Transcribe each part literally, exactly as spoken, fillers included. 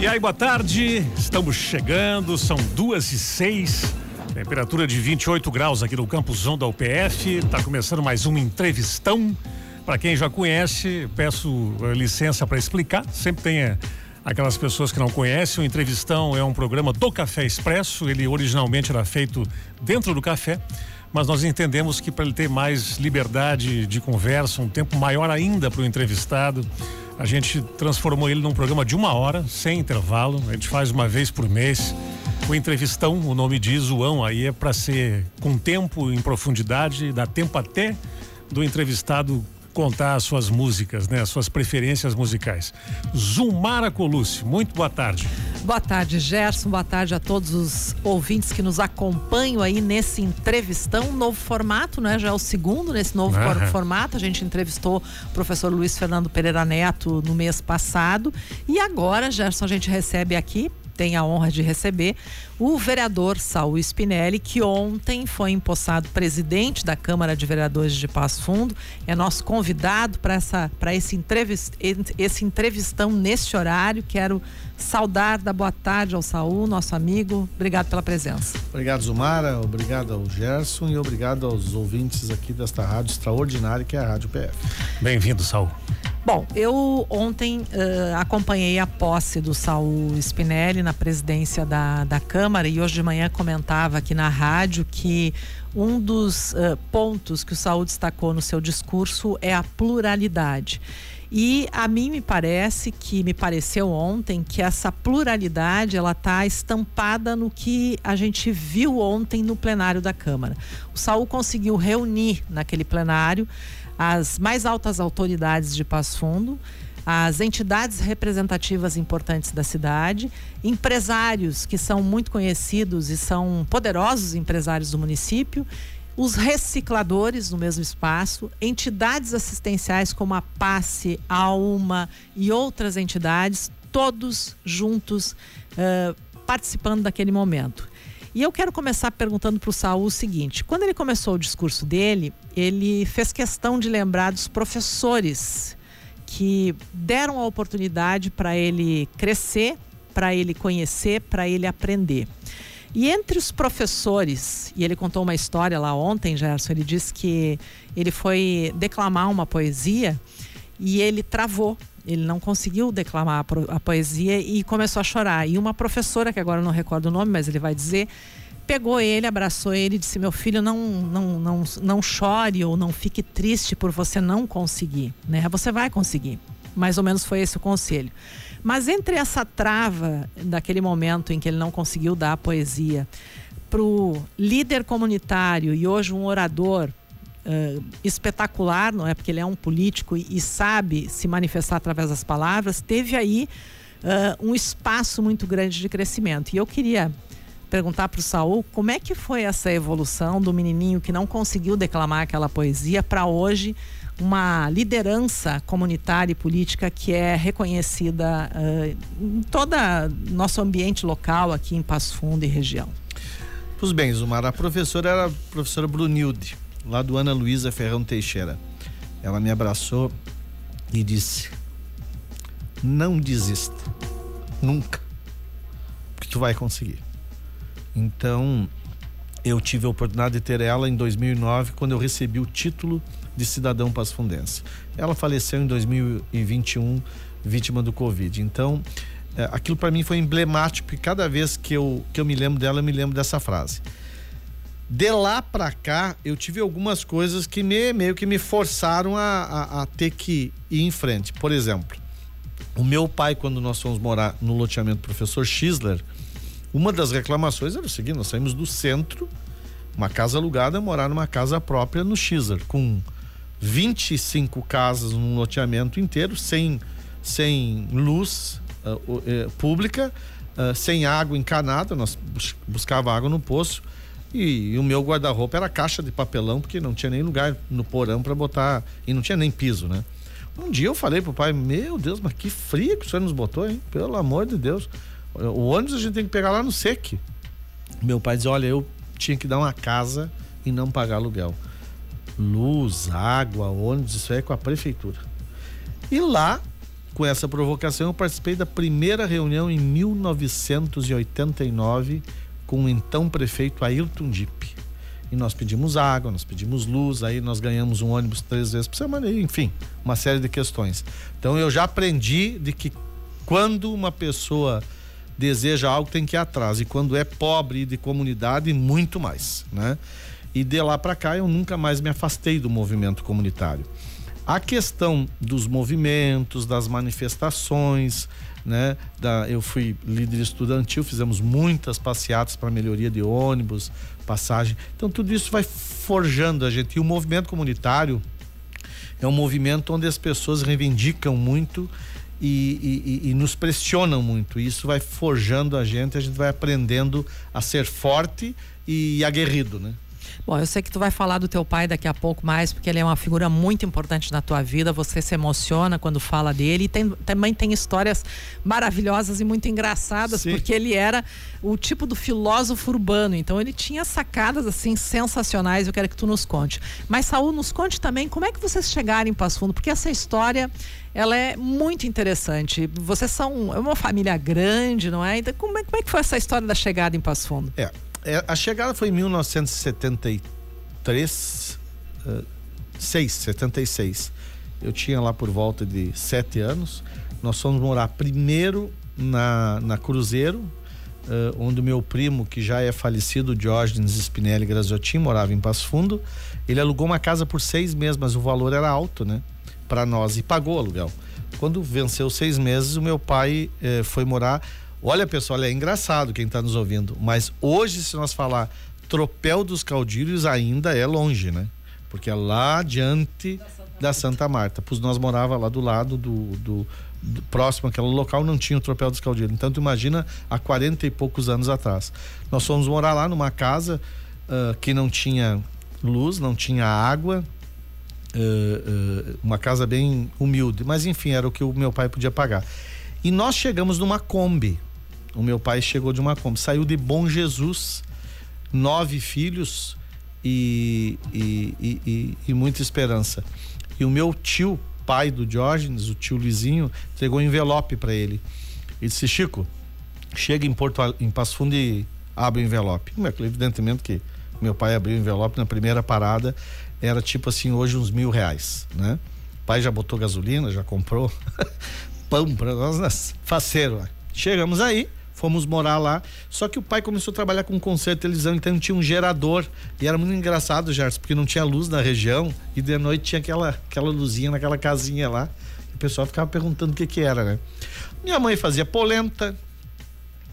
E aí, boa tarde, estamos chegando, são duas e seis, temperatura de vinte e oito graus aqui no campusão da U P F, tá começando mais um entrevistão. Para quem já conhece, peço licença para explicar, sempre tem aquelas pessoas que não conhecem. O Entrevistão é um programa do Café Expresso, ele originalmente era feito dentro do café, mas nós entendemos que para ele ter mais liberdade de conversa, um tempo maior ainda para o entrevistado, a gente transformou ele num programa de uma hora, sem intervalo. A gente faz uma vez por mês. O Entrevistão, o nome diz, zoão, aí é para ser com tempo, em profundidade, dá tempo até do entrevistado contar as suas músicas, né? As suas preferências musicais. Zumara Colucci, muito boa tarde. Boa tarde, Gerson, boa tarde a todos os ouvintes que nos acompanham aí nesse Entrevistão, novo formato, né? Já é o segundo nesse novo uhum. formato. A gente entrevistou o professor Luiz Fernando Pereira Neto no mês passado e agora, Gerson, a gente recebe aqui, tem a honra de receber o vereador Saul Spinelli, que ontem foi empossado presidente da Câmara de Vereadores de Passo Fundo. É nosso convidado para essa, para esse entrevist, esse entrevistão neste horário. Quero saudar, dar boa tarde ao Saul, nosso amigo. Obrigado pela presença. Obrigado, Zumara. Obrigado ao Gerson e obrigado aos ouvintes aqui desta rádio extraordinária que é a Rádio P F. Bem-vindo, Saul. Bom, eu ontem uh, acompanhei a posse do Saul Spinelli na presidência da, da Câmara e hoje de manhã comentava aqui na rádio que um dos uh, pontos que o Saul destacou no seu discurso é a pluralidade. E a mim me parece, que me pareceu ontem, que essa pluralidade ela está estampada no que a gente viu ontem no plenário da Câmara. O Saul conseguiu reunir naquele plenário as mais altas autoridades de Passo Fundo, as entidades representativas importantes da cidade, empresários que são muito conhecidos e são poderosos empresários do município, os recicladores no mesmo espaço, entidades assistenciais como a Passe, a Uma e outras entidades, todos juntos uh, participando daquele momento. E eu quero começar perguntando para o Saul o seguinte: quando ele começou o discurso dele, ele fez questão de lembrar dos professores que deram a oportunidade para ele crescer, para ele conhecer, para ele aprender. E entre os professores, e ele contou uma história lá ontem, Gerson, ele disse que ele foi declamar uma poesia e ele travou. Ele não conseguiu declamar a poesia e começou a chorar. E uma professora, que agora eu não recordo o nome, mas ele vai dizer, pegou ele, abraçou ele e disse: meu filho, não, não, não, não chore ou não fique triste por você não conseguir, né? Você vai conseguir. Mais ou menos foi esse o conselho. Mas entre essa trava daquele momento em que ele não conseguiu dar a poesia para o líder comunitário e hoje um orador Uh, espetacular, não é? Porque ele é um político e, e sabe se manifestar através das palavras, teve aí uh, um espaço muito grande de crescimento. E eu queria perguntar para o Saul como é que foi essa evolução do menininho que não conseguiu declamar aquela poesia para hoje uma liderança comunitária e política que é reconhecida uh, em todo nosso ambiente local aqui em Passo Fundo e região. Pois bem, Zumara, a professora era a professora Brunilde, lá do Ana Luísa Ferrão Teixeira. Ela me abraçou e disse: não desista, nunca, porque tu vai conseguir. Então, eu tive a oportunidade de ter ela em dois mil e nove, quando eu recebi o título de cidadão passofundense. Ela faleceu em dois mil e vinte e um, vítima do Covid. Então, é, aquilo para mim foi emblemático, e cada vez que eu, que eu me lembro dela, eu me lembro dessa frase. De lá para cá, eu tive algumas coisas que me, meio que me forçaram a, a, a ter que ir em frente. Por exemplo, o meu pai, quando nós fomos morar no loteamento Professor Schisler, uma das reclamações era o seguinte: nós saímos do centro, uma casa alugada, morar numa casa própria no Schisler, com vinte e cinco casas num loteamento inteiro, sem, sem luz uh, uh, pública, uh, sem água encanada. Nós buscava água no poço. E, e o meu guarda-roupa era caixa de papelão, porque não tinha nem lugar no porão para botar, e não tinha nem piso, né? Um dia eu falei pro pai: meu Deus, mas que fria que o senhor nos botou, hein? Pelo amor de Deus, o ônibus a gente tem que pegar lá no S E C. Meu pai diz: olha, eu tinha que dar uma casa e não pagar aluguel. Luz, água, ônibus, isso aí é com a prefeitura. E lá, com essa provocação, eu participei da primeira reunião em mil novecentos e oitenta e nove com o então prefeito Ailton Dip. E nós pedimos água, nós pedimos luz, aí nós ganhamos um ônibus três vezes por semana, enfim, uma série de questões. Então eu já aprendi de que quando uma pessoa deseja algo, tem que ir atrás. E quando é pobre e de comunidade, muito mais, né? E de lá para cá eu nunca mais me afastei do movimento comunitário. A questão dos movimentos, das manifestações, né? Da, eu fui líder estudantil, fizemos muitas passeatas para melhoria de ônibus, passagem. Então tudo isso vai forjando a gente. E o movimento comunitário é um movimento onde as pessoas reivindicam muito e, e, e nos pressionam muito. E isso vai forjando a gente, a gente vai aprendendo a ser forte e aguerrido, né? Bom, eu sei que tu vai falar do teu pai daqui a pouco mais, porque ele é uma figura muito importante na tua vida, você se emociona quando fala dele e tem, também tem histórias maravilhosas e muito engraçadas. Sim. Porque ele era o tipo do filósofo urbano, então ele tinha sacadas assim sensacionais, eu quero que tu nos conte. Mas Saul, nos conte também como é que vocês chegaram em Passo Fundo, porque essa história ela é muito interessante. Vocês são uma família grande, não é? Então, como é, como é que foi essa história da chegada em Passo Fundo? É, a chegada foi em mil novecentos e setenta e três, seis, setenta e seis. Eu tinha lá por volta de sete anos. Nós fomos morar primeiro na, na Cruzeiro, uh, onde o meu primo, que já é falecido, Diógenes Spinelli Graziottin, morava em Passo Fundo. Ele alugou uma casa por seis meses, mas o valor era alto, né? Para nós, e pagou o aluguel. Quando venceu seis meses, o meu pai uh, foi morar. Olha, pessoal, é engraçado quem está nos ouvindo, mas hoje, se nós falar Tropel dos Caudilhos, ainda é longe, né? Porque é lá adiante da Santa Marta. Pois nós morávamos lá do lado do, do, do próximo àquele local, não tinha o Tropel dos Caudilhos. Então, tu imagina, há quarenta e poucos anos atrás. Nós fomos morar lá numa casa uh, que não tinha luz, não tinha água, uh, uh, uma casa bem humilde, mas enfim, era o que o meu pai podia pagar. E nós chegamos numa Kombi. O meu pai chegou de uma Kombi, saiu de Bom Jesus, nove filhos e, e, e, e, e muita esperança. E o meu tio, pai do Diógenes, o tio Luizinho, entregou um envelope para ele. Ele disse: Chico, chega em, Porto, em Passo Fundo e abre o envelope. Evidentemente que meu pai abriu o envelope na primeira parada, era tipo assim, hoje uns mil reais, né? O pai já botou gasolina, já comprou pão para nós, faceiro. Chegamos aí, fomos morar lá, só que o pai começou a trabalhar com concerto de televisão, então tinha um gerador, e era muito engraçado, Gerson, porque não tinha luz na região, e de noite tinha aquela, aquela luzinha naquela casinha lá, e o pessoal ficava perguntando o que que era, né? Minha mãe fazia polenta,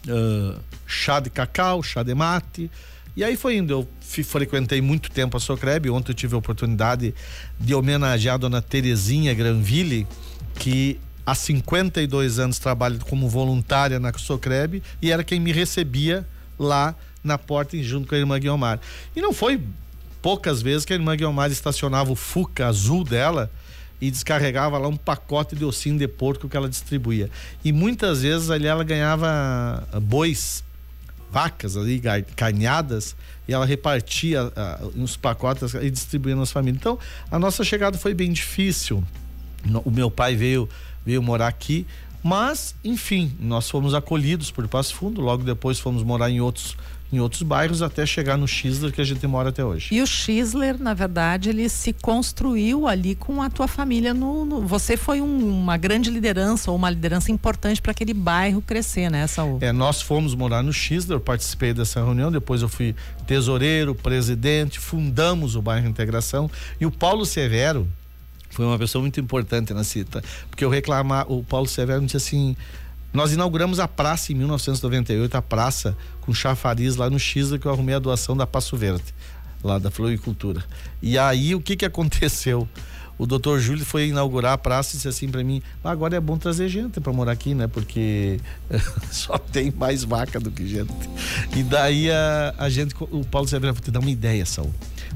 uh, chá de cacau, chá de mate, e aí foi indo. Eu frequentei muito tempo a Socrebe. Ontem eu tive a oportunidade de homenagear a dona Terezinha Granville, que há cinquenta e dois anos trabalho como voluntária na Socrebe e era quem me recebia lá na porta junto com a irmã Guiomar. E não foi poucas vezes que a irmã Guiomar estacionava o Fuca azul dela e descarregava lá um pacote de ossinho de porco que ela distribuía. E muitas vezes ali ela ganhava bois, vacas ali, carneadas, e ela repartia uns pacotes e distribuía nas famílias. Então, a nossa chegada foi bem difícil. O meu pai veio veio morar aqui, mas enfim, nós fomos acolhidos por Passo Fundo, logo depois fomos morar em outros em outros bairros até chegar no Xisler, que a gente mora até hoje. E o Xisler, na verdade, ele se construiu ali com a tua família. No, no você foi um, uma grande liderança, ou uma liderança importante para aquele bairro crescer, né, Saul? É, nós fomos morar no Xisler, eu participei dessa reunião, depois eu fui tesoureiro, presidente, fundamos o bairro Integração. E o Paulo Severo foi uma pessoa muito importante na cita, porque eu reclamar, o Paulo Severo me disse assim: nós inauguramos a praça em mil novecentos e noventa e oito, a praça com chafariz lá no Xisa, que eu arrumei a doação da Passo Verde, lá da floricultura. E aí, o que que aconteceu? O doutor Júlio foi inaugurar a praça e disse assim para mim: ah, agora é bom trazer gente para morar aqui, né? Porque só tem mais vaca do que gente. E daí a, a gente, o Paulo Severo, vou te dar uma ideia, Saul.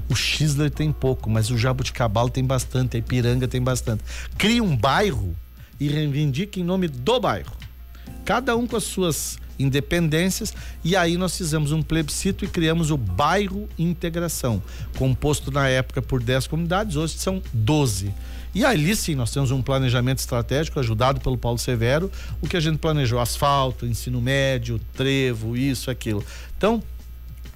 O Xisler tem pouco, mas o Jabuticabal tem bastante, a Ipiranga tem bastante. Cria um bairro e reivindica em nome do bairro. Cada um com as suas independências, e aí nós fizemos um plebiscito e criamos o Bairro Integração, composto na época por dez comunidades, hoje são doze. E ali sim, nós temos um planejamento estratégico ajudado pelo Paulo Severo, o que a gente planejou: asfalto, ensino médio, trevo, isso, aquilo. Então,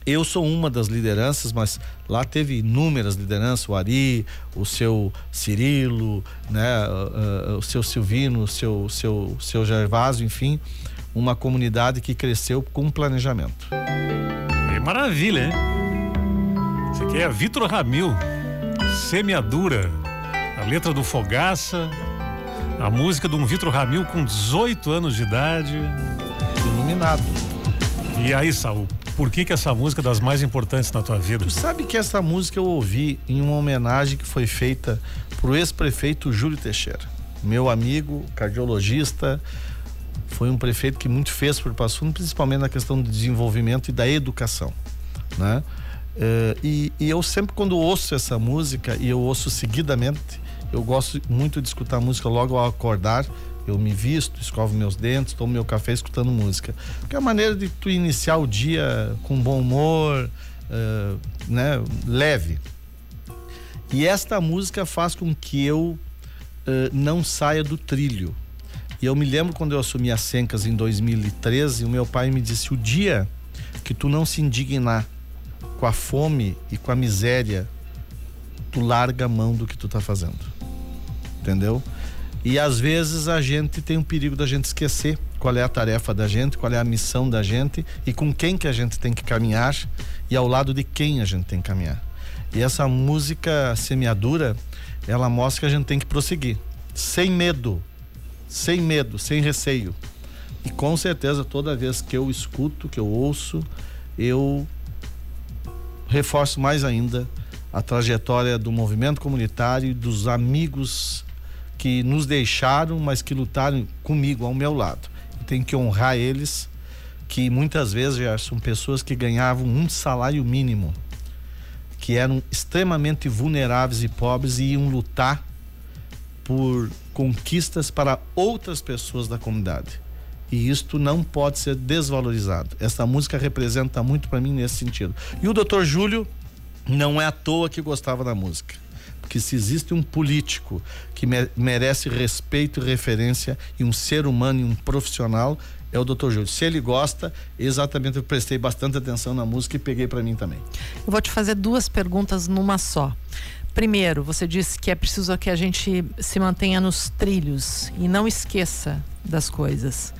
eu sou uma das lideranças, mas lá teve inúmeras lideranças, o Ari, o seu Cirilo, né, o seu Silvino, o seu, seu, seu Gervásio, enfim, uma comunidade que cresceu com planejamento. É maravilha, hein? Isso aqui é a Vitor Ramil, Semeadura, a letra do Fogaça, a música de um Vitor Ramil com dezoito anos de idade. Iluminado. E aí, Saul? Por que que essa música é das mais importantes na tua vida? Tu sabe que essa música eu ouvi em uma homenagem que foi feita pro ex-prefeito Júlio Teixeira, meu amigo, cardiologista. Foi um prefeito que muito fez por Passo Fundo, principalmente na questão do desenvolvimento e da educação, né? E, e eu sempre, quando ouço essa música, e eu ouço seguidamente, eu gosto muito de escutar música logo ao acordar. Eu me visto, escovo meus dentes, tomo meu café escutando música. Porque é a maneira de tu iniciar o dia com bom humor, uh, né, leve. E esta música faz com que eu uh, não saia do trilho. E eu me lembro quando eu assumi a Sencas em dois mil e treze, o meu pai me disse: o dia que tu não se indignar com a fome e com a miséria, tu larga a mão do que tu tá fazendo. Entendeu? E às vezes a gente tem um perigo da gente esquecer qual é a tarefa da gente, qual é a missão da gente e com quem que a gente tem que caminhar e ao lado de quem a gente tem que caminhar. E essa música Semeadura, ela mostra que a gente tem que prosseguir, sem medo, sem medo, sem receio. E com certeza toda vez que eu escuto, que eu ouço, eu reforço mais ainda a trajetória do movimento comunitário e dos amigos que nos deixaram, mas que lutaram comigo, ao meu lado. Eu tenho que honrar eles, que muitas vezes já são pessoas que ganhavam um salário mínimo, que eram extremamente vulneráveis e pobres e iam lutar por conquistas para outras pessoas da comunidade. E isto não pode ser desvalorizado. Essa música representa muito para mim nesse sentido. E o doutor Júlio não é à toa que gostava da música. Porque se existe um político que merece respeito e referência, e um ser humano e um profissional, é o doutor Júlio. Se ele gosta, exatamente, eu prestei bastante atenção na música e peguei para mim também. Eu vou te fazer duas perguntas numa só. Primeiro, você disse que é preciso que a gente se mantenha nos trilhos e não esqueça das coisas.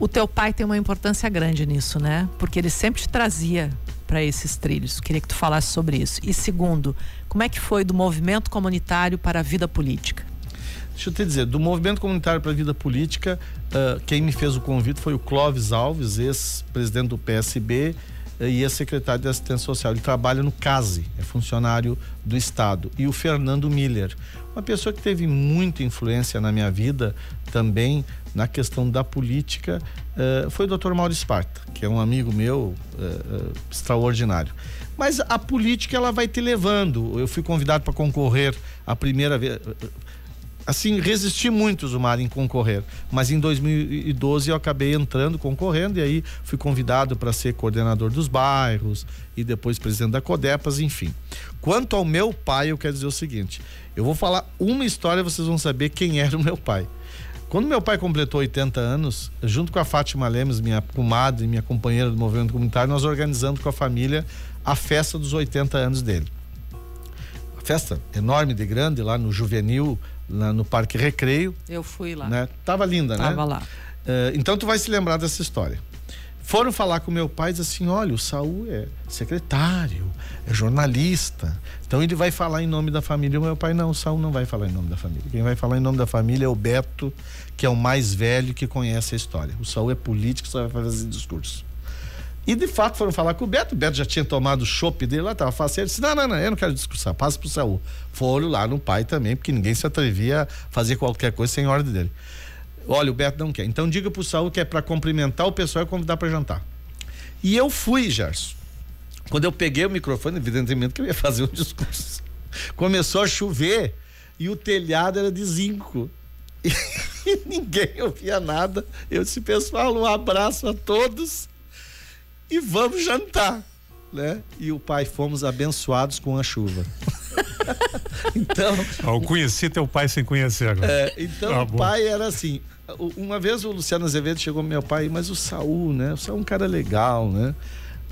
O teu pai tem uma importância grande nisso, né? Porque ele sempre te trazia para esses trilhos. Queria que tu falasse sobre isso. E segundo, como é que foi do movimento comunitário para a vida política? Deixa eu te dizer, do movimento comunitário para a vida política, uh, quem me fez o convite foi o Clóvis Alves, ex-presidente do P S B uh, e ex-secretário de assistência social. Ele trabalha no CASE, é funcionário do Estado. E o Fernando Miller, uma pessoa que teve muita influência na minha vida também, na questão da política, uh, foi o doutor Mauro Esparta, que é um amigo meu uh, uh, extraordinário. Mas a política, ela vai te levando. Eu fui convidado para concorrer a primeira vez. Assim, resisti muito, Zumara, em concorrer. Mas em dois mil e doze eu acabei entrando, concorrendo, e aí fui convidado para ser coordenador dos bairros e depois presidente da Codepas, enfim. Quanto ao meu pai, eu quero dizer o seguinte: eu vou falar uma história e vocês vão saber quem era o meu pai. Quando meu pai completou oitenta anos, junto com a Fátima Lemes, minha comadre e minha companheira do movimento comunitário, nós organizamos com a família a festa dos oitenta anos dele. A festa enorme de grande, lá no Juvenil, lá no Parque Recreio. Eu fui lá. Né? Tava linda, Tava né? Tava lá. Uh, então tu vai se lembrar dessa história. Foram falar com meu pai e disse assim: olha, o Saul é secretário, é jornalista, então ele vai falar em nome da família. O meu pai: não, o Saul não vai falar em nome da família. Quem vai falar em nome da família é o Beto, que é o mais velho, que conhece a história. O Saul é político, só vai fazer discurso. E de fato foram falar com o Beto. O Beto já tinha tomado o chopp dele lá, tava faceiro. Ele disse: não, não, não, eu não quero discursar, passa pro Saul. Foram lá no pai também, porque ninguém se atrevia a fazer qualquer coisa sem ordem dele. Olha, o Beto não quer. Então diga pro Saul que é para cumprimentar o pessoal e convidar para jantar. E eu fui, Gerson. Quando eu peguei o microfone, evidentemente que eu ia fazer um discurso. Começou a chover e o telhado era de zinco. E e ninguém ouvia nada. Eu disse, pessoal, um abraço a todos e vamos jantar, né? E o pai, fomos abençoados com a chuva. Então, eu conheci teu pai sem conhecer agora. É, então ah, o pai era assim. Uma vez o Luciano Azevedo chegou, meu pai, mas o Saul, né? O Saul é um cara legal, né?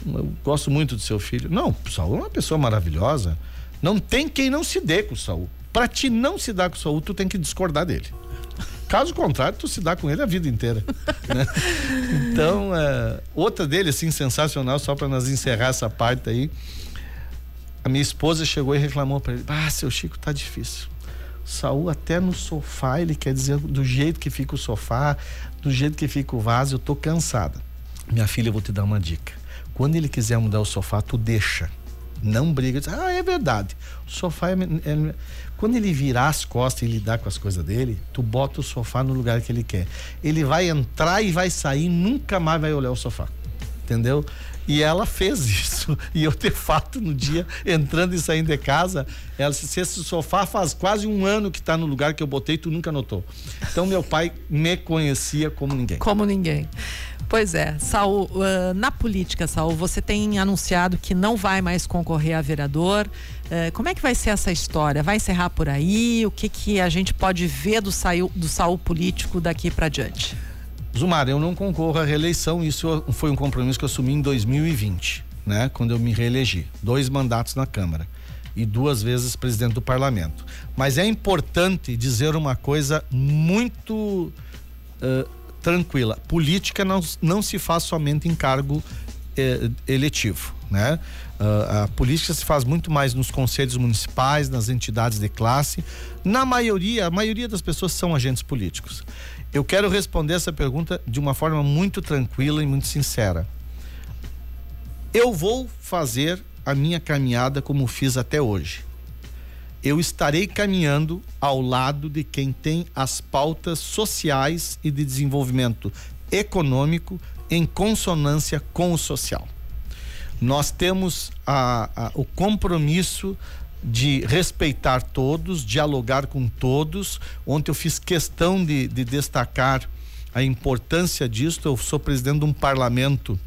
Eu gosto muito do seu filho. Não, o Saul é uma pessoa maravilhosa. Não tem quem não se dê com o Saul. Pra te não se dar com o Saul, tu tem que discordar dele. Caso contrário, tu se dá com ele a vida inteira, né? Então, é, outra dele, assim, sensacional, só pra nós encerrar essa parte aí. A minha esposa chegou e reclamou pra ele: ah, seu Chico, tá difícil. Saul até no sofá, ele quer dizer do jeito que fica o sofá, do jeito que fica o vaso, eu tô cansada. Minha filha, eu vou te dar uma dica. Quando ele quiser mudar o sofá, tu deixa. Não briga. Diz, ah, é verdade. O sofá é, é... Quando ele virar as costas e lidar com as coisas dele, tu bota o sofá no lugar que ele quer. Ele vai entrar e vai sair, nunca mais vai olhar o sofá. Entendeu? E ela fez isso. E eu, de fato, no dia, entrando e saindo de casa, ela disse, esse sofá faz quase um ano que tá no lugar que eu botei, tu nunca notou. Então, meu pai me conhecia como ninguém. Como ninguém. Pois é, Saul, uh, na política, Saul, você tem anunciado que não vai mais concorrer a vereador. Uh, como é que vai ser essa história? Vai encerrar por aí? O que que a gente pode ver do Saul, do Saul político daqui para diante? Zumara, eu não concorro à reeleição. Isso foi um compromisso que eu assumi em dois mil e vinte, né? Quando eu me reelegi. Dois mandatos na Câmara e duas vezes presidente do Parlamento. Mas é importante dizer uma coisa muito... Uh, tranquila, política não, não se faz somente em cargo eh, eletivo, né? Uh, a política se faz muito mais nos conselhos municipais, nas entidades de classe. Na maioria, a maioria das pessoas são agentes políticos. Eu quero responder essa pergunta de uma forma muito tranquila e muito sincera. Eu vou fazer a minha caminhada como fiz até hoje. Eu estarei caminhando ao lado de quem tem as pautas sociais e de desenvolvimento econômico em consonância com o social. Nós temos a, a, o compromisso de respeitar todos, dialogar com todos. Ontem eu fiz questão de, de destacar a importância disso. Eu sou presidente de um parlamento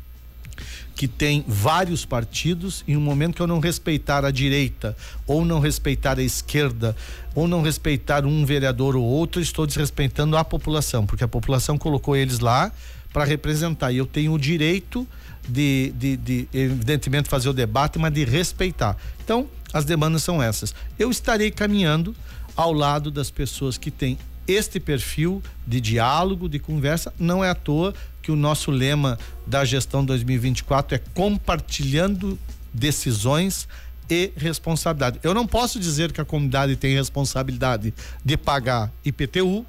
que tem vários partidos, e no momento que eu não respeitar a direita, ou não respeitar a esquerda, ou não respeitar um vereador ou outro, estou desrespeitando a população, porque a população colocou eles lá para representar, e eu tenho o direito de, de, de evidentemente fazer o debate, mas de respeitar. Então, as demandas são essas. Eu estarei caminhando ao lado das pessoas que têm este perfil de diálogo, de conversa. Não é à toa que o nosso lema da gestão dois mil e vinte e quatro é compartilhando decisões e responsabilidade. Eu não posso dizer que a comunidade tem responsabilidade de pagar I P T U,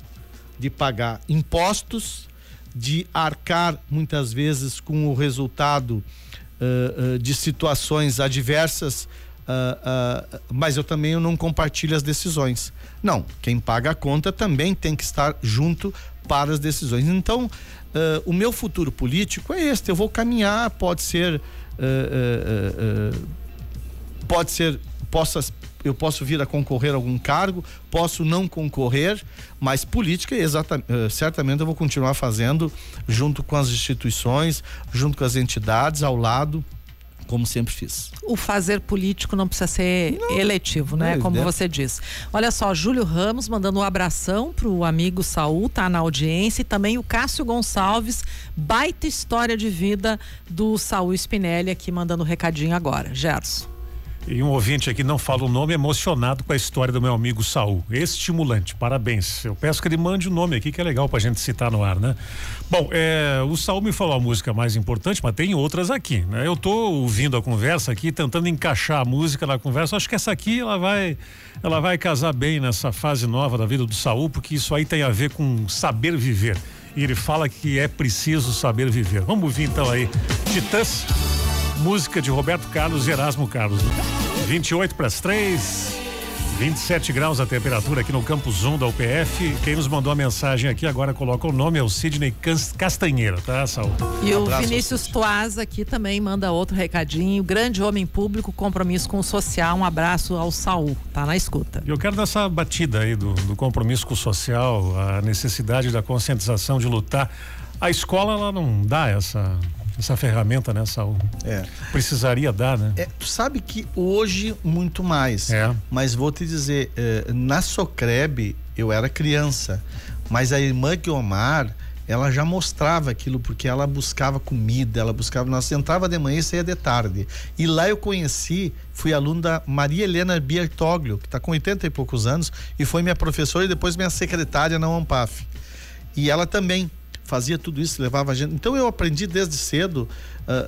de pagar impostos, de arcar muitas vezes com o resultado uh, uh, de situações adversas. Uh, uh, mas eu também eu não compartilho as decisões. Não, quem paga a conta também tem que estar junto para as decisões. Então, uh, o meu futuro político é este. Eu vou caminhar, pode ser, uh, uh, uh, pode ser, possa, eu posso vir a concorrer a algum cargo, posso não concorrer, mas política, exatamente, uh, certamente eu vou continuar fazendo junto com as instituições, junto com as entidades, ao lado, como sempre fiz. O fazer político não precisa ser não, eletivo, né? É como você diz. Olha só, Júlio Ramos mandando um abração pro amigo Saul, tá na audiência, e também o Cássio Gonçalves, baita história de vida do Saul Spinelli aqui, mandando um recadinho agora. Gerson. E um ouvinte aqui, não fala o nome, emocionado com a história do meu amigo Saul. Estimulante, parabéns. Eu peço que ele mande o nome aqui, que é legal pra gente citar no ar, né? Bom, é, o Saul me falou a música mais importante, mas tem outras aqui, né? Eu tô ouvindo a conversa aqui, tentando encaixar a música na conversa. Acho que essa aqui, ela vai, ela vai casar bem nessa fase nova da vida do Saul, porque isso aí tem a ver com saber viver. E ele fala que é preciso saber viver. Vamos ouvir então aí, Titãs. Música de Roberto Carlos e Erasmo Carlos. vinte e oito para as três. vinte e sete graus a temperatura aqui no Campus um da U P F. Quem nos mandou a mensagem aqui agora coloca o nome, é o Sidney Castanheira, tá, Saul? E um abraço, o Vinícius Toaz aqui também manda outro recadinho. Grande homem público, compromisso com o social. Um abraço ao Saul, tá na escuta. E eu quero dar essa batida aí do, do compromisso com o social, a necessidade da conscientização de lutar. A escola, ela não dá essa... essa ferramenta, né, Saul? É. Precisaria dar, né? É, tu sabe que hoje muito mais. É. Mas vou te dizer, eh, na Socrebe eu era criança, mas a irmã Guiomar, ela já mostrava aquilo, porque ela buscava comida, ela buscava, nós entrava de manhã e saía de tarde. E lá eu conheci, fui aluna da Maria Helena Biertoglio, que está com oitenta e poucos anos, e foi minha professora e depois minha secretária na U A M P A F. E ela também fazia tudo isso, levava a gente. Então eu aprendi desde cedo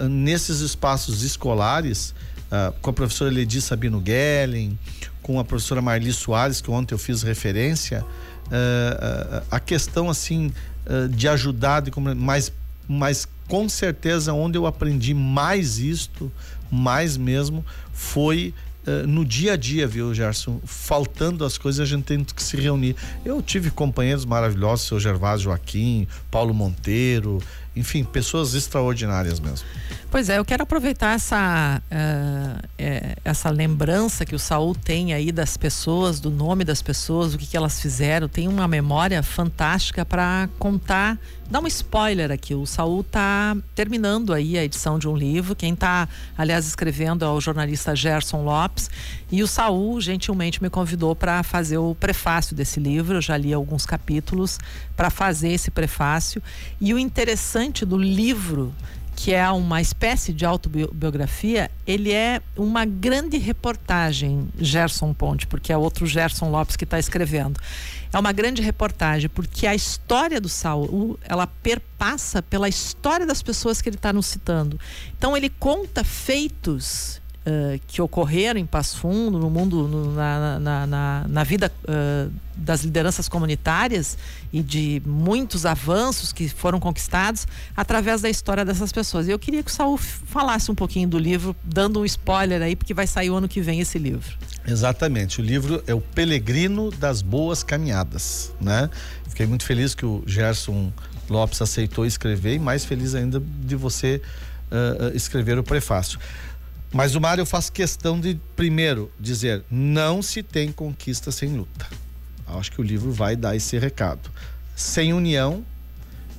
uh, nesses espaços escolares, uh, com a professora Ledi Sabino Gellen, com a professora Marli Soares, que ontem eu fiz referência, uh, uh, a questão assim uh, de ajudar, de, mas, mas com certeza onde eu aprendi mais isto, mais mesmo, foi uh, no dia a dia, viu, Gerson? Faltando as coisas, a gente tem que se reunir. Eu tive companheiros maravilhosos, seu Gervásio, Joaquim, Paulo Monteiro, enfim, pessoas extraordinárias mesmo. Pois é, eu quero aproveitar essa uh, é, essa lembrança que o Saul tem aí das pessoas, do nome das pessoas, o que que elas fizeram. Tem uma memória fantástica para contar. Dá um spoiler aqui, o Saul tá terminando aí a edição de um livro, quem tá, aliás, escrevendo é o jornalista Gerson Lopes, e o Saul gentilmente me convidou para fazer o prefácio desse livro. Eu já li alguns capítulos para fazer esse prefácio, e o interessante do livro, que é uma espécie de autobiografia, ele é uma grande reportagem, Gerson Ponte, porque é outro Gerson Lopes que está escrevendo. É uma grande reportagem, porque a história do Saul, ela perpassa pela história das pessoas que ele está nos citando. Então ele conta feitos uh, que ocorreram em Passo Fundo, no mundo, no, na, na, na, na vida uh, das lideranças comunitárias e de muitos avanços que foram conquistados através da história dessas pessoas. Eu queria que o Saul falasse um pouquinho do livro, dando um spoiler aí, porque vai sair o ano que vem esse livro. Exatamente, o livro é o Pelegrino das Boas Caminhadas, né? Fiquei muito feliz que o Gerson Lopes aceitou escrever, e mais feliz ainda de você uh, escrever o prefácio. Mas o Mário faz questão de primeiro dizer, não se tem conquista sem luta. Acho que o livro vai dar esse recado. Sem união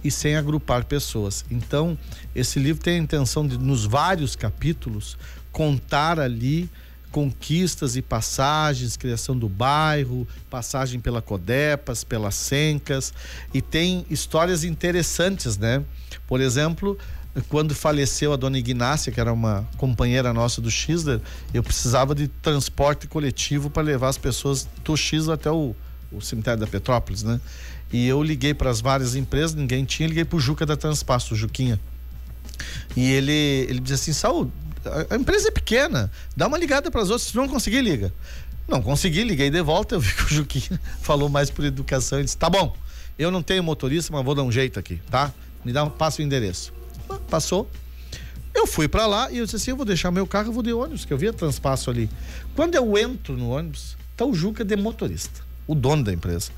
e sem agrupar pessoas. Então, esse livro tem a intenção de, nos vários capítulos, contar ali conquistas e passagens, criação do bairro, passagem pela Codepas, pelas Sencas, e tem histórias interessantes, né? Por exemplo, quando faleceu a dona Ignácia, que era uma companheira nossa do Xisler, eu precisava de transporte coletivo para levar as pessoas do Xisler até o o cemitério da Petrópolis, né? E eu liguei para as várias empresas, ninguém tinha, liguei pro Juca da Transpasso, o Juquinha. E ele, ele disse assim, Saul, a empresa é pequena, dá uma ligada para as outras, se não conseguir, liga. Não consegui, liguei de volta, eu vi que o Juquinha falou mais por educação, ele disse, tá bom, eu não tenho motorista, mas vou dar um jeito aqui, tá? Me dá um, passa o endereço. Passou. Eu fui para lá e eu disse assim, eu vou deixar meu carro, eu vou de ônibus, que eu via Transpasso ali. Quando eu entro no ônibus, tá o Juca de motorista, o dono da empresa.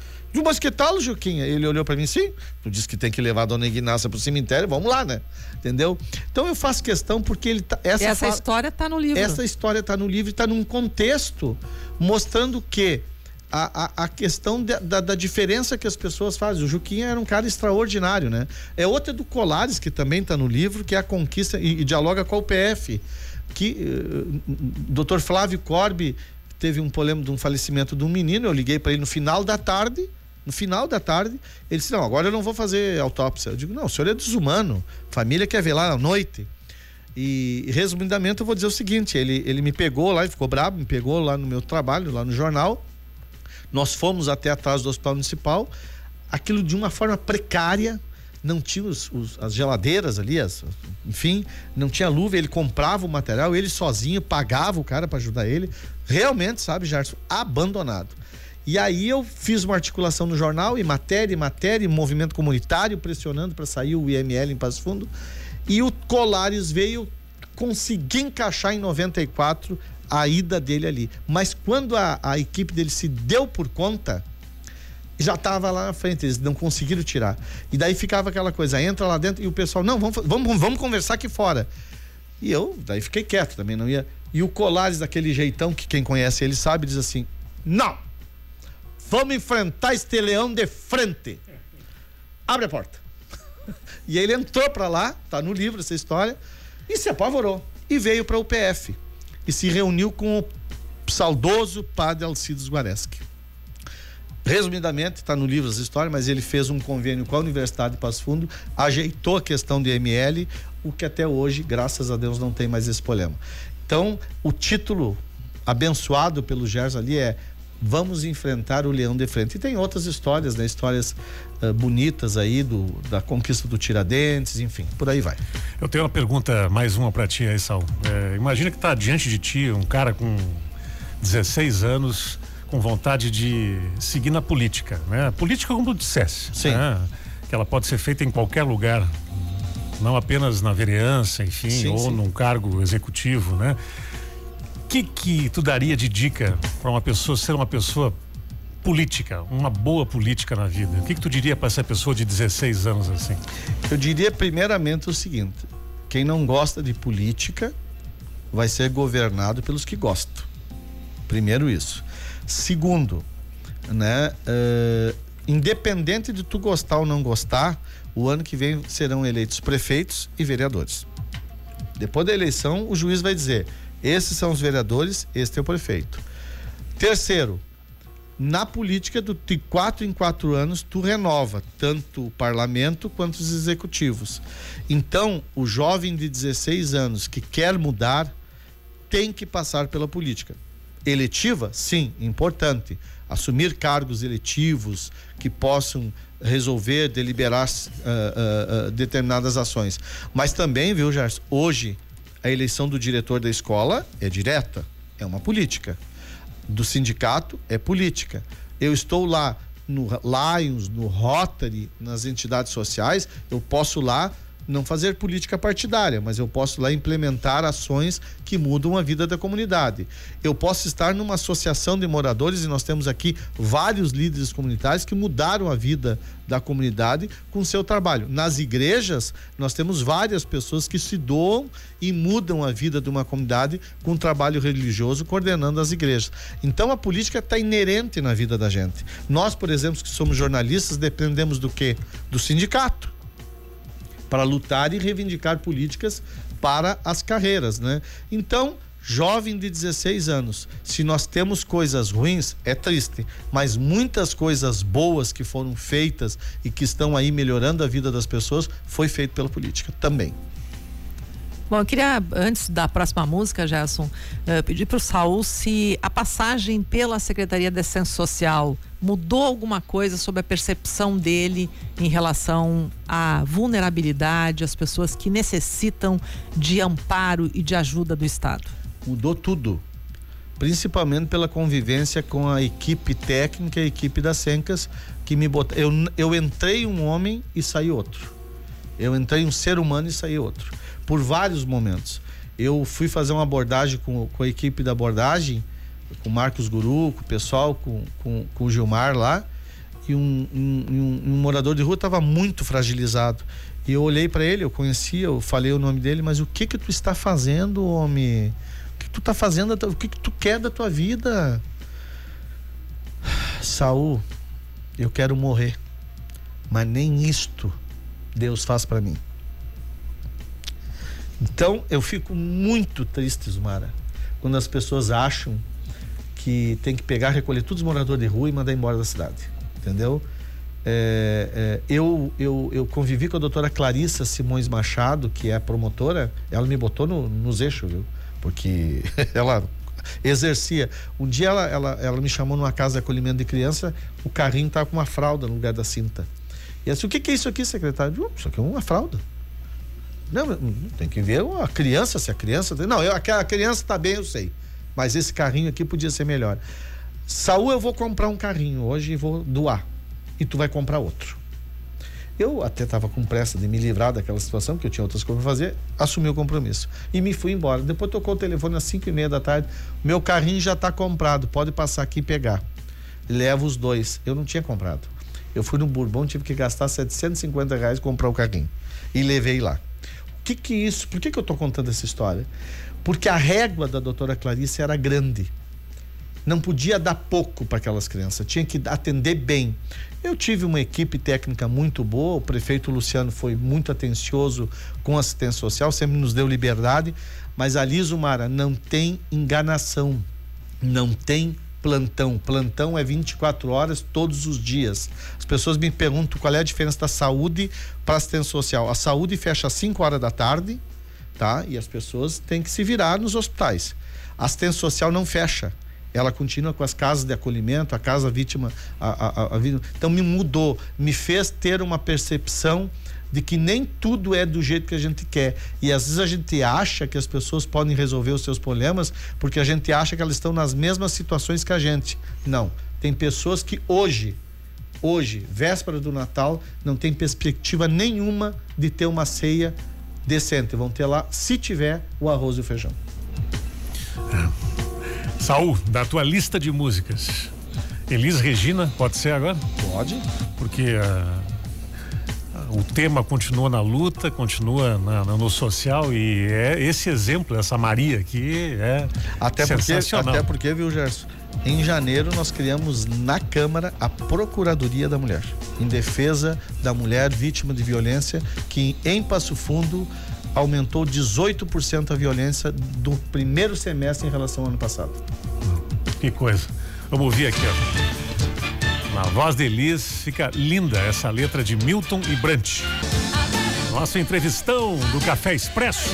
Mas que tal, Juquinha? Ele olhou pra mim, sim, tu disse que tem que levar a dona Ignácia pro cemitério, vamos lá, né? Entendeu? Então eu faço questão porque ele tá, essa, essa fala, história tá no livro. Essa história tá no livro e tá num contexto mostrando que a, a, a questão de, da, da diferença que as pessoas fazem. O Juquinha era um cara extraordinário, né? É outra do Colares, que também tá no livro, que é a conquista e, e dialoga com a U P F, que uh, doutor Flávio Corbi teve um problema de um falecimento de um menino, eu liguei para ele no final da tarde, no final da tarde, ele disse, não, agora eu não vou fazer autópsia. Eu digo, não, o senhor é desumano, família quer ver lá à noite. E resumidamente eu vou dizer o seguinte, ele, ele me pegou lá, ele ficou bravo, me pegou lá no meu trabalho, lá no jornal, nós fomos até atrás do hospital municipal, aquilo de uma forma precária, não tinha os, os, as geladeiras ali, as, enfim, não tinha luva, ele comprava o material, ele sozinho pagava o cara para ajudar ele, realmente, sabe, Gerson, abandonado. E aí eu fiz uma articulação no jornal, e matéria, e matéria, e movimento comunitário pressionando para sair o I M L em Passo Fundo, e o Colares veio conseguir encaixar em noventa e quatro a ida dele ali. Mas quando a, a equipe dele se deu por conta, já estava lá na frente, eles não conseguiram tirar. E daí ficava aquela coisa, entra lá dentro e o pessoal, não, vamos, vamos, vamos conversar aqui fora. E eu, daí fiquei quieto também, não ia. E o Colares, daquele jeitão, que quem conhece ele sabe, diz assim, não, vamos enfrentar este leão de frente. Abre a porta. E ele entrou para lá, tá no livro essa história, e se apavorou. E veio para o P F. E se reuniu com o saudoso padre Alcides Guareschi. Resumidamente, está no livro essa história, mas ele fez um convênio com a Universidade de Passo Fundo, ajeitou a questão de I M L, o que até hoje, graças a Deus, não tem mais esse problema. Então, o título abençoado pelo Gerson ali é Vamos Enfrentar o Leão de Frente. E tem outras histórias, né? Histórias uh, bonitas aí do, da conquista do Tiradentes, enfim, por aí vai. Eu tenho uma pergunta, mais uma pra ti aí, Saul. É, imagina que tá diante de ti um cara com dezesseis anos... com vontade de seguir na política, né? Política, como tu dissesse, sim, né? Que ela pode ser feita em qualquer lugar, não apenas na vereança, enfim, sim, ou sim, num cargo executivo, né? Que que tu daria de dica para uma pessoa ser uma pessoa política, uma boa política na vida? O que que tu diria para essa pessoa de dezesseis anos assim? Eu diria primeiramente o seguinte: quem não gosta de política vai ser governado pelos que gostam. Primeiro isso. Segundo, né, uh, independente de tu gostar ou não gostar, o ano que vem serão eleitos prefeitos e vereadores. Depois da eleição, o juiz vai dizer, esses são os vereadores, este é o prefeito. Terceiro, na política, do, de quatro em quatro anos, tu renova tanto o parlamento quanto os executivos. Então, o jovem de dezesseis anos que quer mudar, tem que passar pela política. Eletiva, sim, importante. Assumir cargos eletivos que possam resolver, deliberar uh, uh, uh, determinadas ações. Mas também, viu, Gerson, hoje a eleição do diretor da escola é direta, é uma política. Do sindicato é política. Eu estou lá no Lions, no Rotary, nas entidades sociais, eu posso lá não fazer política partidária, mas eu posso lá implementar ações que mudam a vida da comunidade. Eu posso estar numa associação de moradores, e nós temos aqui vários líderes comunitários que mudaram a vida da comunidade com seu trabalho. Nas igrejas, nós temos várias pessoas que se doam e mudam a vida de uma comunidade com trabalho religioso, coordenando as igrejas. Então, a política está inerente na vida da gente. Nós, por exemplo, que somos jornalistas, dependemos do quê? Do sindicato, para lutar e reivindicar políticas para as carreiras, né? Então, jovem de dezesseis anos, se nós temos coisas ruins, é triste, mas muitas coisas boas que foram feitas e que estão aí melhorando a vida das pessoas, foi feito pela política também. Bom, eu queria, antes da próxima música, Gerson, pedir para o Saul se a passagem pela Secretaria de Assistência Social mudou alguma coisa sobre a percepção dele em relação à vulnerabilidade, às pessoas que necessitam de amparo e de ajuda do Estado. Mudou tudo, principalmente pela convivência com a equipe técnica, a equipe da Sencas, que me botou. Eu, eu entrei um homem e saí outro. Eu entrei um ser humano e saí outro. Por vários momentos. Eu fui fazer uma abordagem com, com a equipe da abordagem, com o Marcos Guru, com o pessoal, com, com, com o Gilmar lá, e um, um, um morador de rua estava muito fragilizado. E eu olhei para ele, eu conhecia, eu falei o nome dele, mas o que que tu está fazendo, homem? O que que tu tá fazendo? O que que tu quer da tua vida? Saul, eu quero morrer, mas nem isto Deus faz para mim. Então, eu fico muito triste, Zumara, quando as pessoas acham que tem que pegar, recolher todos os moradores de rua e mandar embora da cidade, entendeu? É, é, eu, eu, eu convivi com a doutora Clarissa Simões Machado, que é a promotora, ela me botou no, nos eixos, viu? Porque ela exercia. Um dia ela, ela, ela me chamou numa casa de acolhimento de criança, o carrinho estava com uma fralda no lugar da cinta. E ela disse, o que que é isso aqui, secretário? Eu disse, isso aqui é uma fralda. Não, tem que ver a criança, se a criança... Não, eu, a criança tá bem, eu sei. Mas esse carrinho aqui podia ser melhor. Saul, eu vou comprar um carrinho hoje e vou doar. E tu vai comprar outro. Eu até estava com pressa de me livrar daquela situação, porque eu tinha outras coisas para fazer, assumi o compromisso. E me fui embora. Depois tocou o telefone às cinco e meia da tarde. Meu carrinho já está comprado, pode passar aqui e pegar. Levo os dois. Eu não tinha comprado. Eu fui no Bourbon, tive que gastar setecentos e cinquenta reais comprar o carrinho. E levei lá. O que que isso... Por que que eu estou contando essa história? Porque a régua da doutora Clarice era grande. Não podia dar pouco para aquelas crianças, tinha que atender bem. Eu tive uma equipe técnica muito boa, o prefeito Luciano foi muito atencioso com a assistência social, sempre nos deu liberdade, mas ali, Zumara, não tem enganação, não tem plantão. Plantão é vinte e quatro horas todos os dias. As pessoas me perguntam qual é a diferença da saúde para a assistência social. A saúde fecha às cinco horas da tarde, tá? E as pessoas têm que se virar nos hospitais. A assistência social não fecha. Ela continua com as casas de acolhimento, a casa vítima, a, a, a vítima. Então me mudou, me fez ter uma percepção de que nem tudo é do jeito que a gente quer. E às vezes a gente acha que as pessoas podem resolver os seus problemas porque a gente acha que elas estão nas mesmas situações que a gente. Não, tem pessoas que hoje, hoje, véspera do Natal, não tem perspectiva nenhuma de ter uma ceia decente. Vão ter lá, se tiver, o arroz e o feijão. É. Saul, da tua lista de músicas, Elis Regina, pode ser agora? Pode. Porque uh, o tema continua na luta, continua na, na, no social, e é esse exemplo, essa Maria aqui é até sensacional. Porque, até porque, viu, Gerson? Em janeiro nós criamos na Câmara a Procuradoria da Mulher, em defesa da mulher vítima de violência, que em Passo Fundo aumentou dezoito por cento a violência do primeiro semestre em relação ao ano passado. Que coisa. Vamos ouvir aqui, ó. Na voz de Elis, fica linda essa letra de Milton e Brant. Nosso entrevistão do Café Expresso.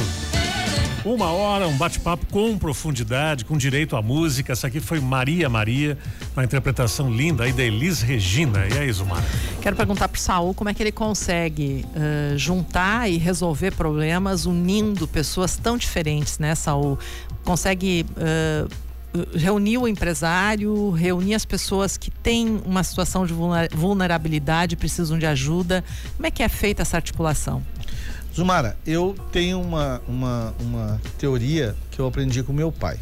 Uma hora, um bate-papo com profundidade, com direito à música. Essa aqui foi Maria Maria, uma interpretação linda aí da Elis Regina. E aí, Zumara? Quero perguntar pro Saul como é que ele consegue uh, juntar e resolver problemas unindo pessoas tão diferentes, né, Saul? Consegue uh, reunir o empresário, reunir as pessoas que têm uma situação de vulnerabilidade, precisam de ajuda. Como é que é feita essa articulação? Zumara, eu tenho uma, uma, uma teoria que eu aprendi com meu pai.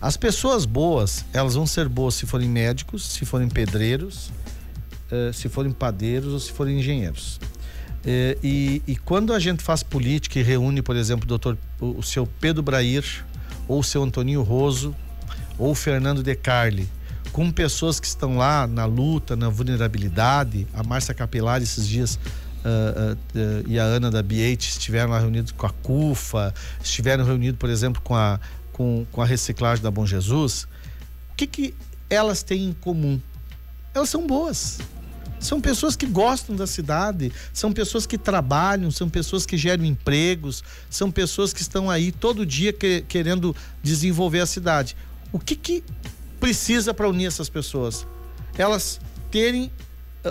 As pessoas boas, elas vão ser boas se forem médicos, se forem pedreiros, se forem padeiros ou se forem engenheiros. E, e quando a gente faz política e reúne, por exemplo, o, doutor, o seu Pedro Brair, ou o seu Antoninho Roso, ou o Fernando De Carli, com pessoas que estão lá na luta, na vulnerabilidade, a Márcia Capelar esses dias... Uh, uh, uh, e a Ana da B oito estiveram lá reunidos com a Cufa, estiveram reunidos, por exemplo, com a, com, com a reciclagem da Bom Jesus. O que que elas têm em comum? Elas são boas. São pessoas que gostam da cidade, são pessoas que trabalham, são pessoas que geram empregos, são pessoas que estão aí todo dia que, querendo desenvolver a cidade. O que que precisa para unir essas pessoas? Elas terem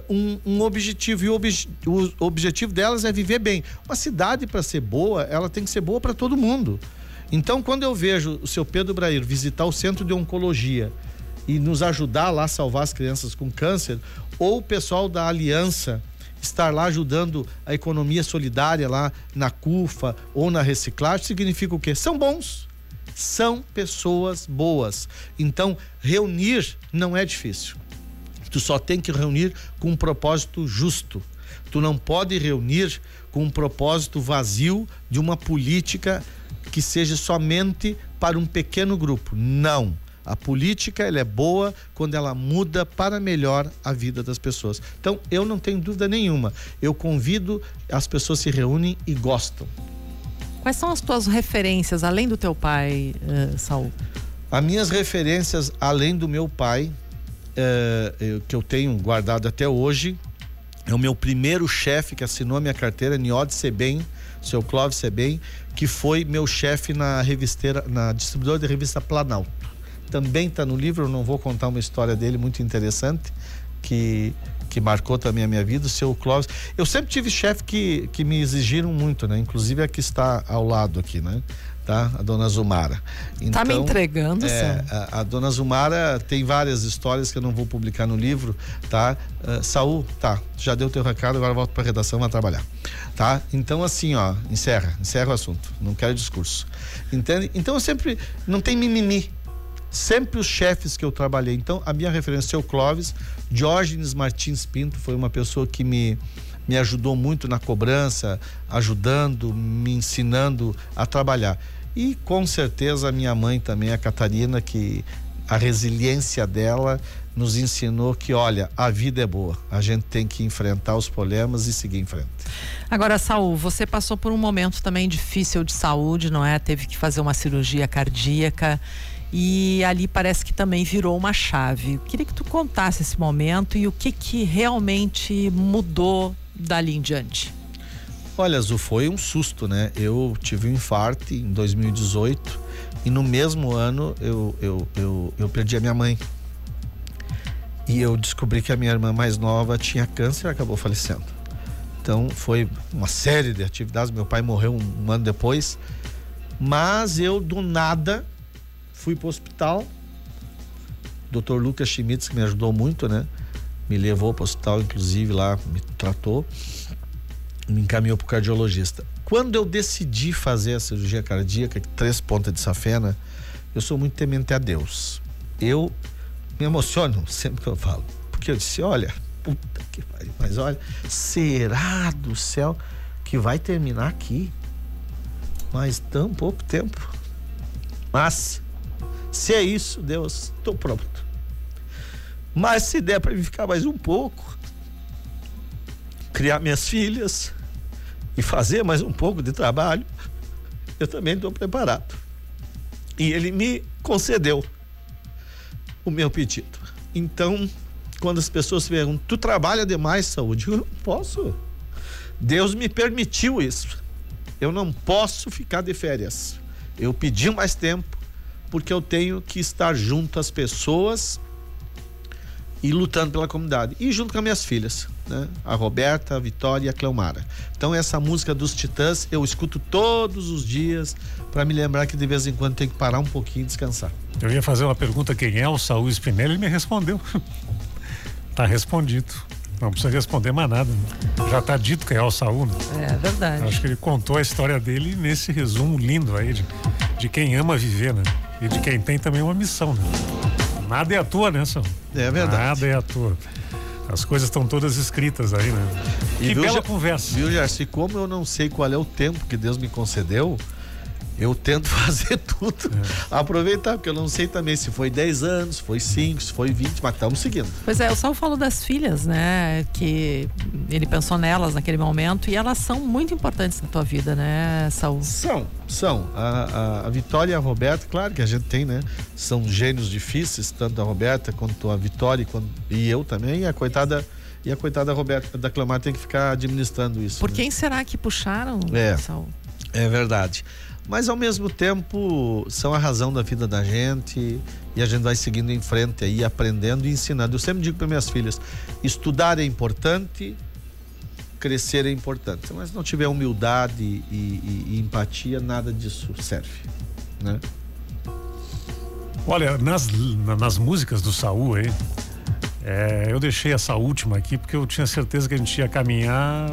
Um, um objetivo, e o, obje, o objetivo delas é viver bem. Uma cidade, para ser boa, ela tem que ser boa para todo mundo. Então, quando eu vejo o seu Pedro Brair visitar o centro de oncologia e nos ajudar lá a salvar as crianças com câncer, ou o pessoal da Aliança estar lá ajudando a economia solidária lá na Cufa ou na reciclagem, significa o quê? São bons, são pessoas boas. Então, reunir não é difícil. Tu só tem que reunir com um propósito justo. Tu não pode reunir com um propósito vazio de uma política que seja somente para um pequeno grupo. Não. A política, ela é boa quando ela muda para melhor a vida das pessoas. Então, eu não tenho dúvida nenhuma. Eu convido, as pessoas se reúnem e gostam. Quais são as tuas referências, além do teu pai, uh, Saul? As minhas referências, além do meu pai... É, que eu tenho guardado até hoje, é o meu primeiro chefe que assinou a minha carteira, Niode Sebem, seu Clóvis Sebem, que foi meu chefe na revisteira, na distribuidora de revista Planalto. Também está no livro, eu não vou contar uma história dele muito interessante, que que marcou também a minha vida, o seu Clóvis. Eu sempre tive chefe que, que me exigiram muito, né? Inclusive a que está ao lado aqui, né? Tá? A dona Zumara. Então, tá me entregando, é, a, a dona Zumara tem várias histórias que eu não vou publicar no livro, tá? Uh, Saul, tá, já deu teu recado, agora volto pra redação, vai trabalhar, tá? Então assim, ó, encerra, encerra o assunto, não quero discurso, entende? Então eu sempre, não tem mimimi, sempre os chefes que eu trabalhei, então a minha referência é o Clóvis. Diógenes Martins Pinto foi uma pessoa que me me ajudou muito na cobrança, ajudando, me ensinando a trabalhar. E com certeza a minha mãe também, a Catarina, que a resiliência dela nos ensinou que, olha, a vida é boa, a gente tem que enfrentar os problemas e seguir em frente. Agora, Saul, você passou por um momento também difícil de saúde, não é? Teve que fazer uma cirurgia cardíaca e ali parece que também virou uma chave. Queria que tu contasse esse momento e o que que realmente mudou dali em diante. Olha, Azul, foi um susto, né? Eu tive um infarto em dois mil e dezoito e no mesmo ano eu, eu, eu, eu perdi a minha mãe. E eu descobri que a minha irmã mais nova tinha câncer e acabou falecendo. Então foi uma série de atividades. Meu pai morreu um, um ano depois, mas eu do nada fui pro hospital. doutor Lucas Schmitz, que me ajudou muito, né? Me levou para o hospital, inclusive lá me tratou, me encaminhou para o cardiologista. Quando eu decidi fazer a cirurgia cardíaca, três pontas de safena, eu sou muito temente a Deus. Eu me emociono sempre que eu falo, porque eu disse, olha, puta que pariu, mas olha, será do céu que vai terminar aqui? Mas tão pouco tempo. Mas, se é isso, Deus, estou pronto. Mas se der para mim ficar mais um pouco, criar minhas filhas e fazer mais um pouco de trabalho, eu também estou preparado. E ele me concedeu o meu pedido. Então, quando as pessoas perguntam, tu trabalha demais, saúde? Eu não posso. Deus me permitiu isso. Eu não posso ficar de férias. Eu pedi mais tempo porque eu tenho que estar junto às pessoas e lutando pela comunidade, e junto com as minhas filhas, né? A Roberta, a Vitória e a Cleomara. Então essa música dos Titãs eu escuto todos os dias para me lembrar que de vez em quando tem que parar um pouquinho e descansar. Eu ia fazer uma pergunta, quem é o Saul Spinelli, ele me respondeu. Tá respondido, não precisa responder mais nada, né? Já tá dito quem é o Saul, né? É verdade. Acho que ele contou a história dele nesse resumo lindo aí de, de quem ama viver, né? E de quem tem também uma missão, né? Nada é à toa, né, Saul? É verdade. Nada é à toa. As coisas estão todas escritas aí, né? E que viu, bela conversa. Viu, Gerson? Como eu não sei qual é o tempo que Deus me concedeu, eu tento fazer tudo, é. aproveitar, porque eu não sei também se foi dez anos, foi cinco, se foi vinte, mas estamos seguindo. Pois é, eu só falo das filhas, né? Que ele pensou nelas naquele momento e elas são muito importantes na tua vida, né, Saul? São, são. A, a, a Vitória e a Roberta, claro que a gente tem, né? São gênios difíceis, tanto a Roberta quanto a Vitória quanto, e eu também, e a coitada... E a coitada Roberta da Clamar tem que ficar administrando isso. Por quem, né? Será que puxaram, é, Saul? É verdade. Mas ao mesmo tempo são a razão da vida da gente e a gente vai seguindo em frente aí, aprendendo e ensinando. Eu sempre digo para minhas filhas, estudar é importante, crescer é importante, mas se não tiver humildade e, e, e empatia, nada disso serve, né? Olha, nas, nas músicas do Saul aí, é, eu deixei essa última aqui porque eu tinha certeza que a gente ia caminhar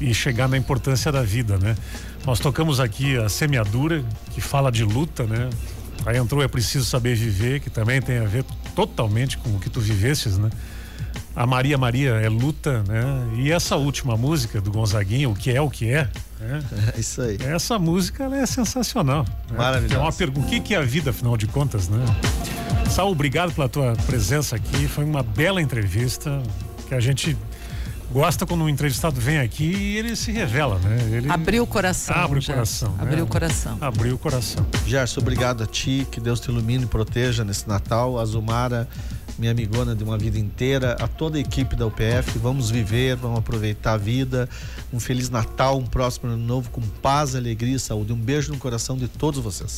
e chegar na importância da vida, né? Nós tocamos aqui a Semeadura, que fala de luta, né? Aí entrou É Preciso Saber Viver, que também tem a ver totalmente com o que tu vivesses, né? A Maria Maria é luta, né? E essa última música do Gonzaguinho, O Que É, O Que É, né? É isso aí. Essa música, ela é sensacional. Né? Maravilhosa. É uma pergunta, o que, que é a vida, afinal de contas, né? Saul, obrigado pela tua presença aqui, foi uma bela entrevista que a gente... gosta quando um entrevistado vem aqui e ele se revela, né? Ele abriu o coração. Abre o coração, né? Abriu o coração. Abriu o coração. Gerson, obrigado a ti, que Deus te ilumine e proteja nesse Natal. A Zumara, minha amigona de uma vida inteira, a toda a equipe da U P F, vamos viver, vamos aproveitar a vida. Um feliz Natal, um próximo ano novo com paz, alegria e saúde. Um beijo no coração de todos vocês.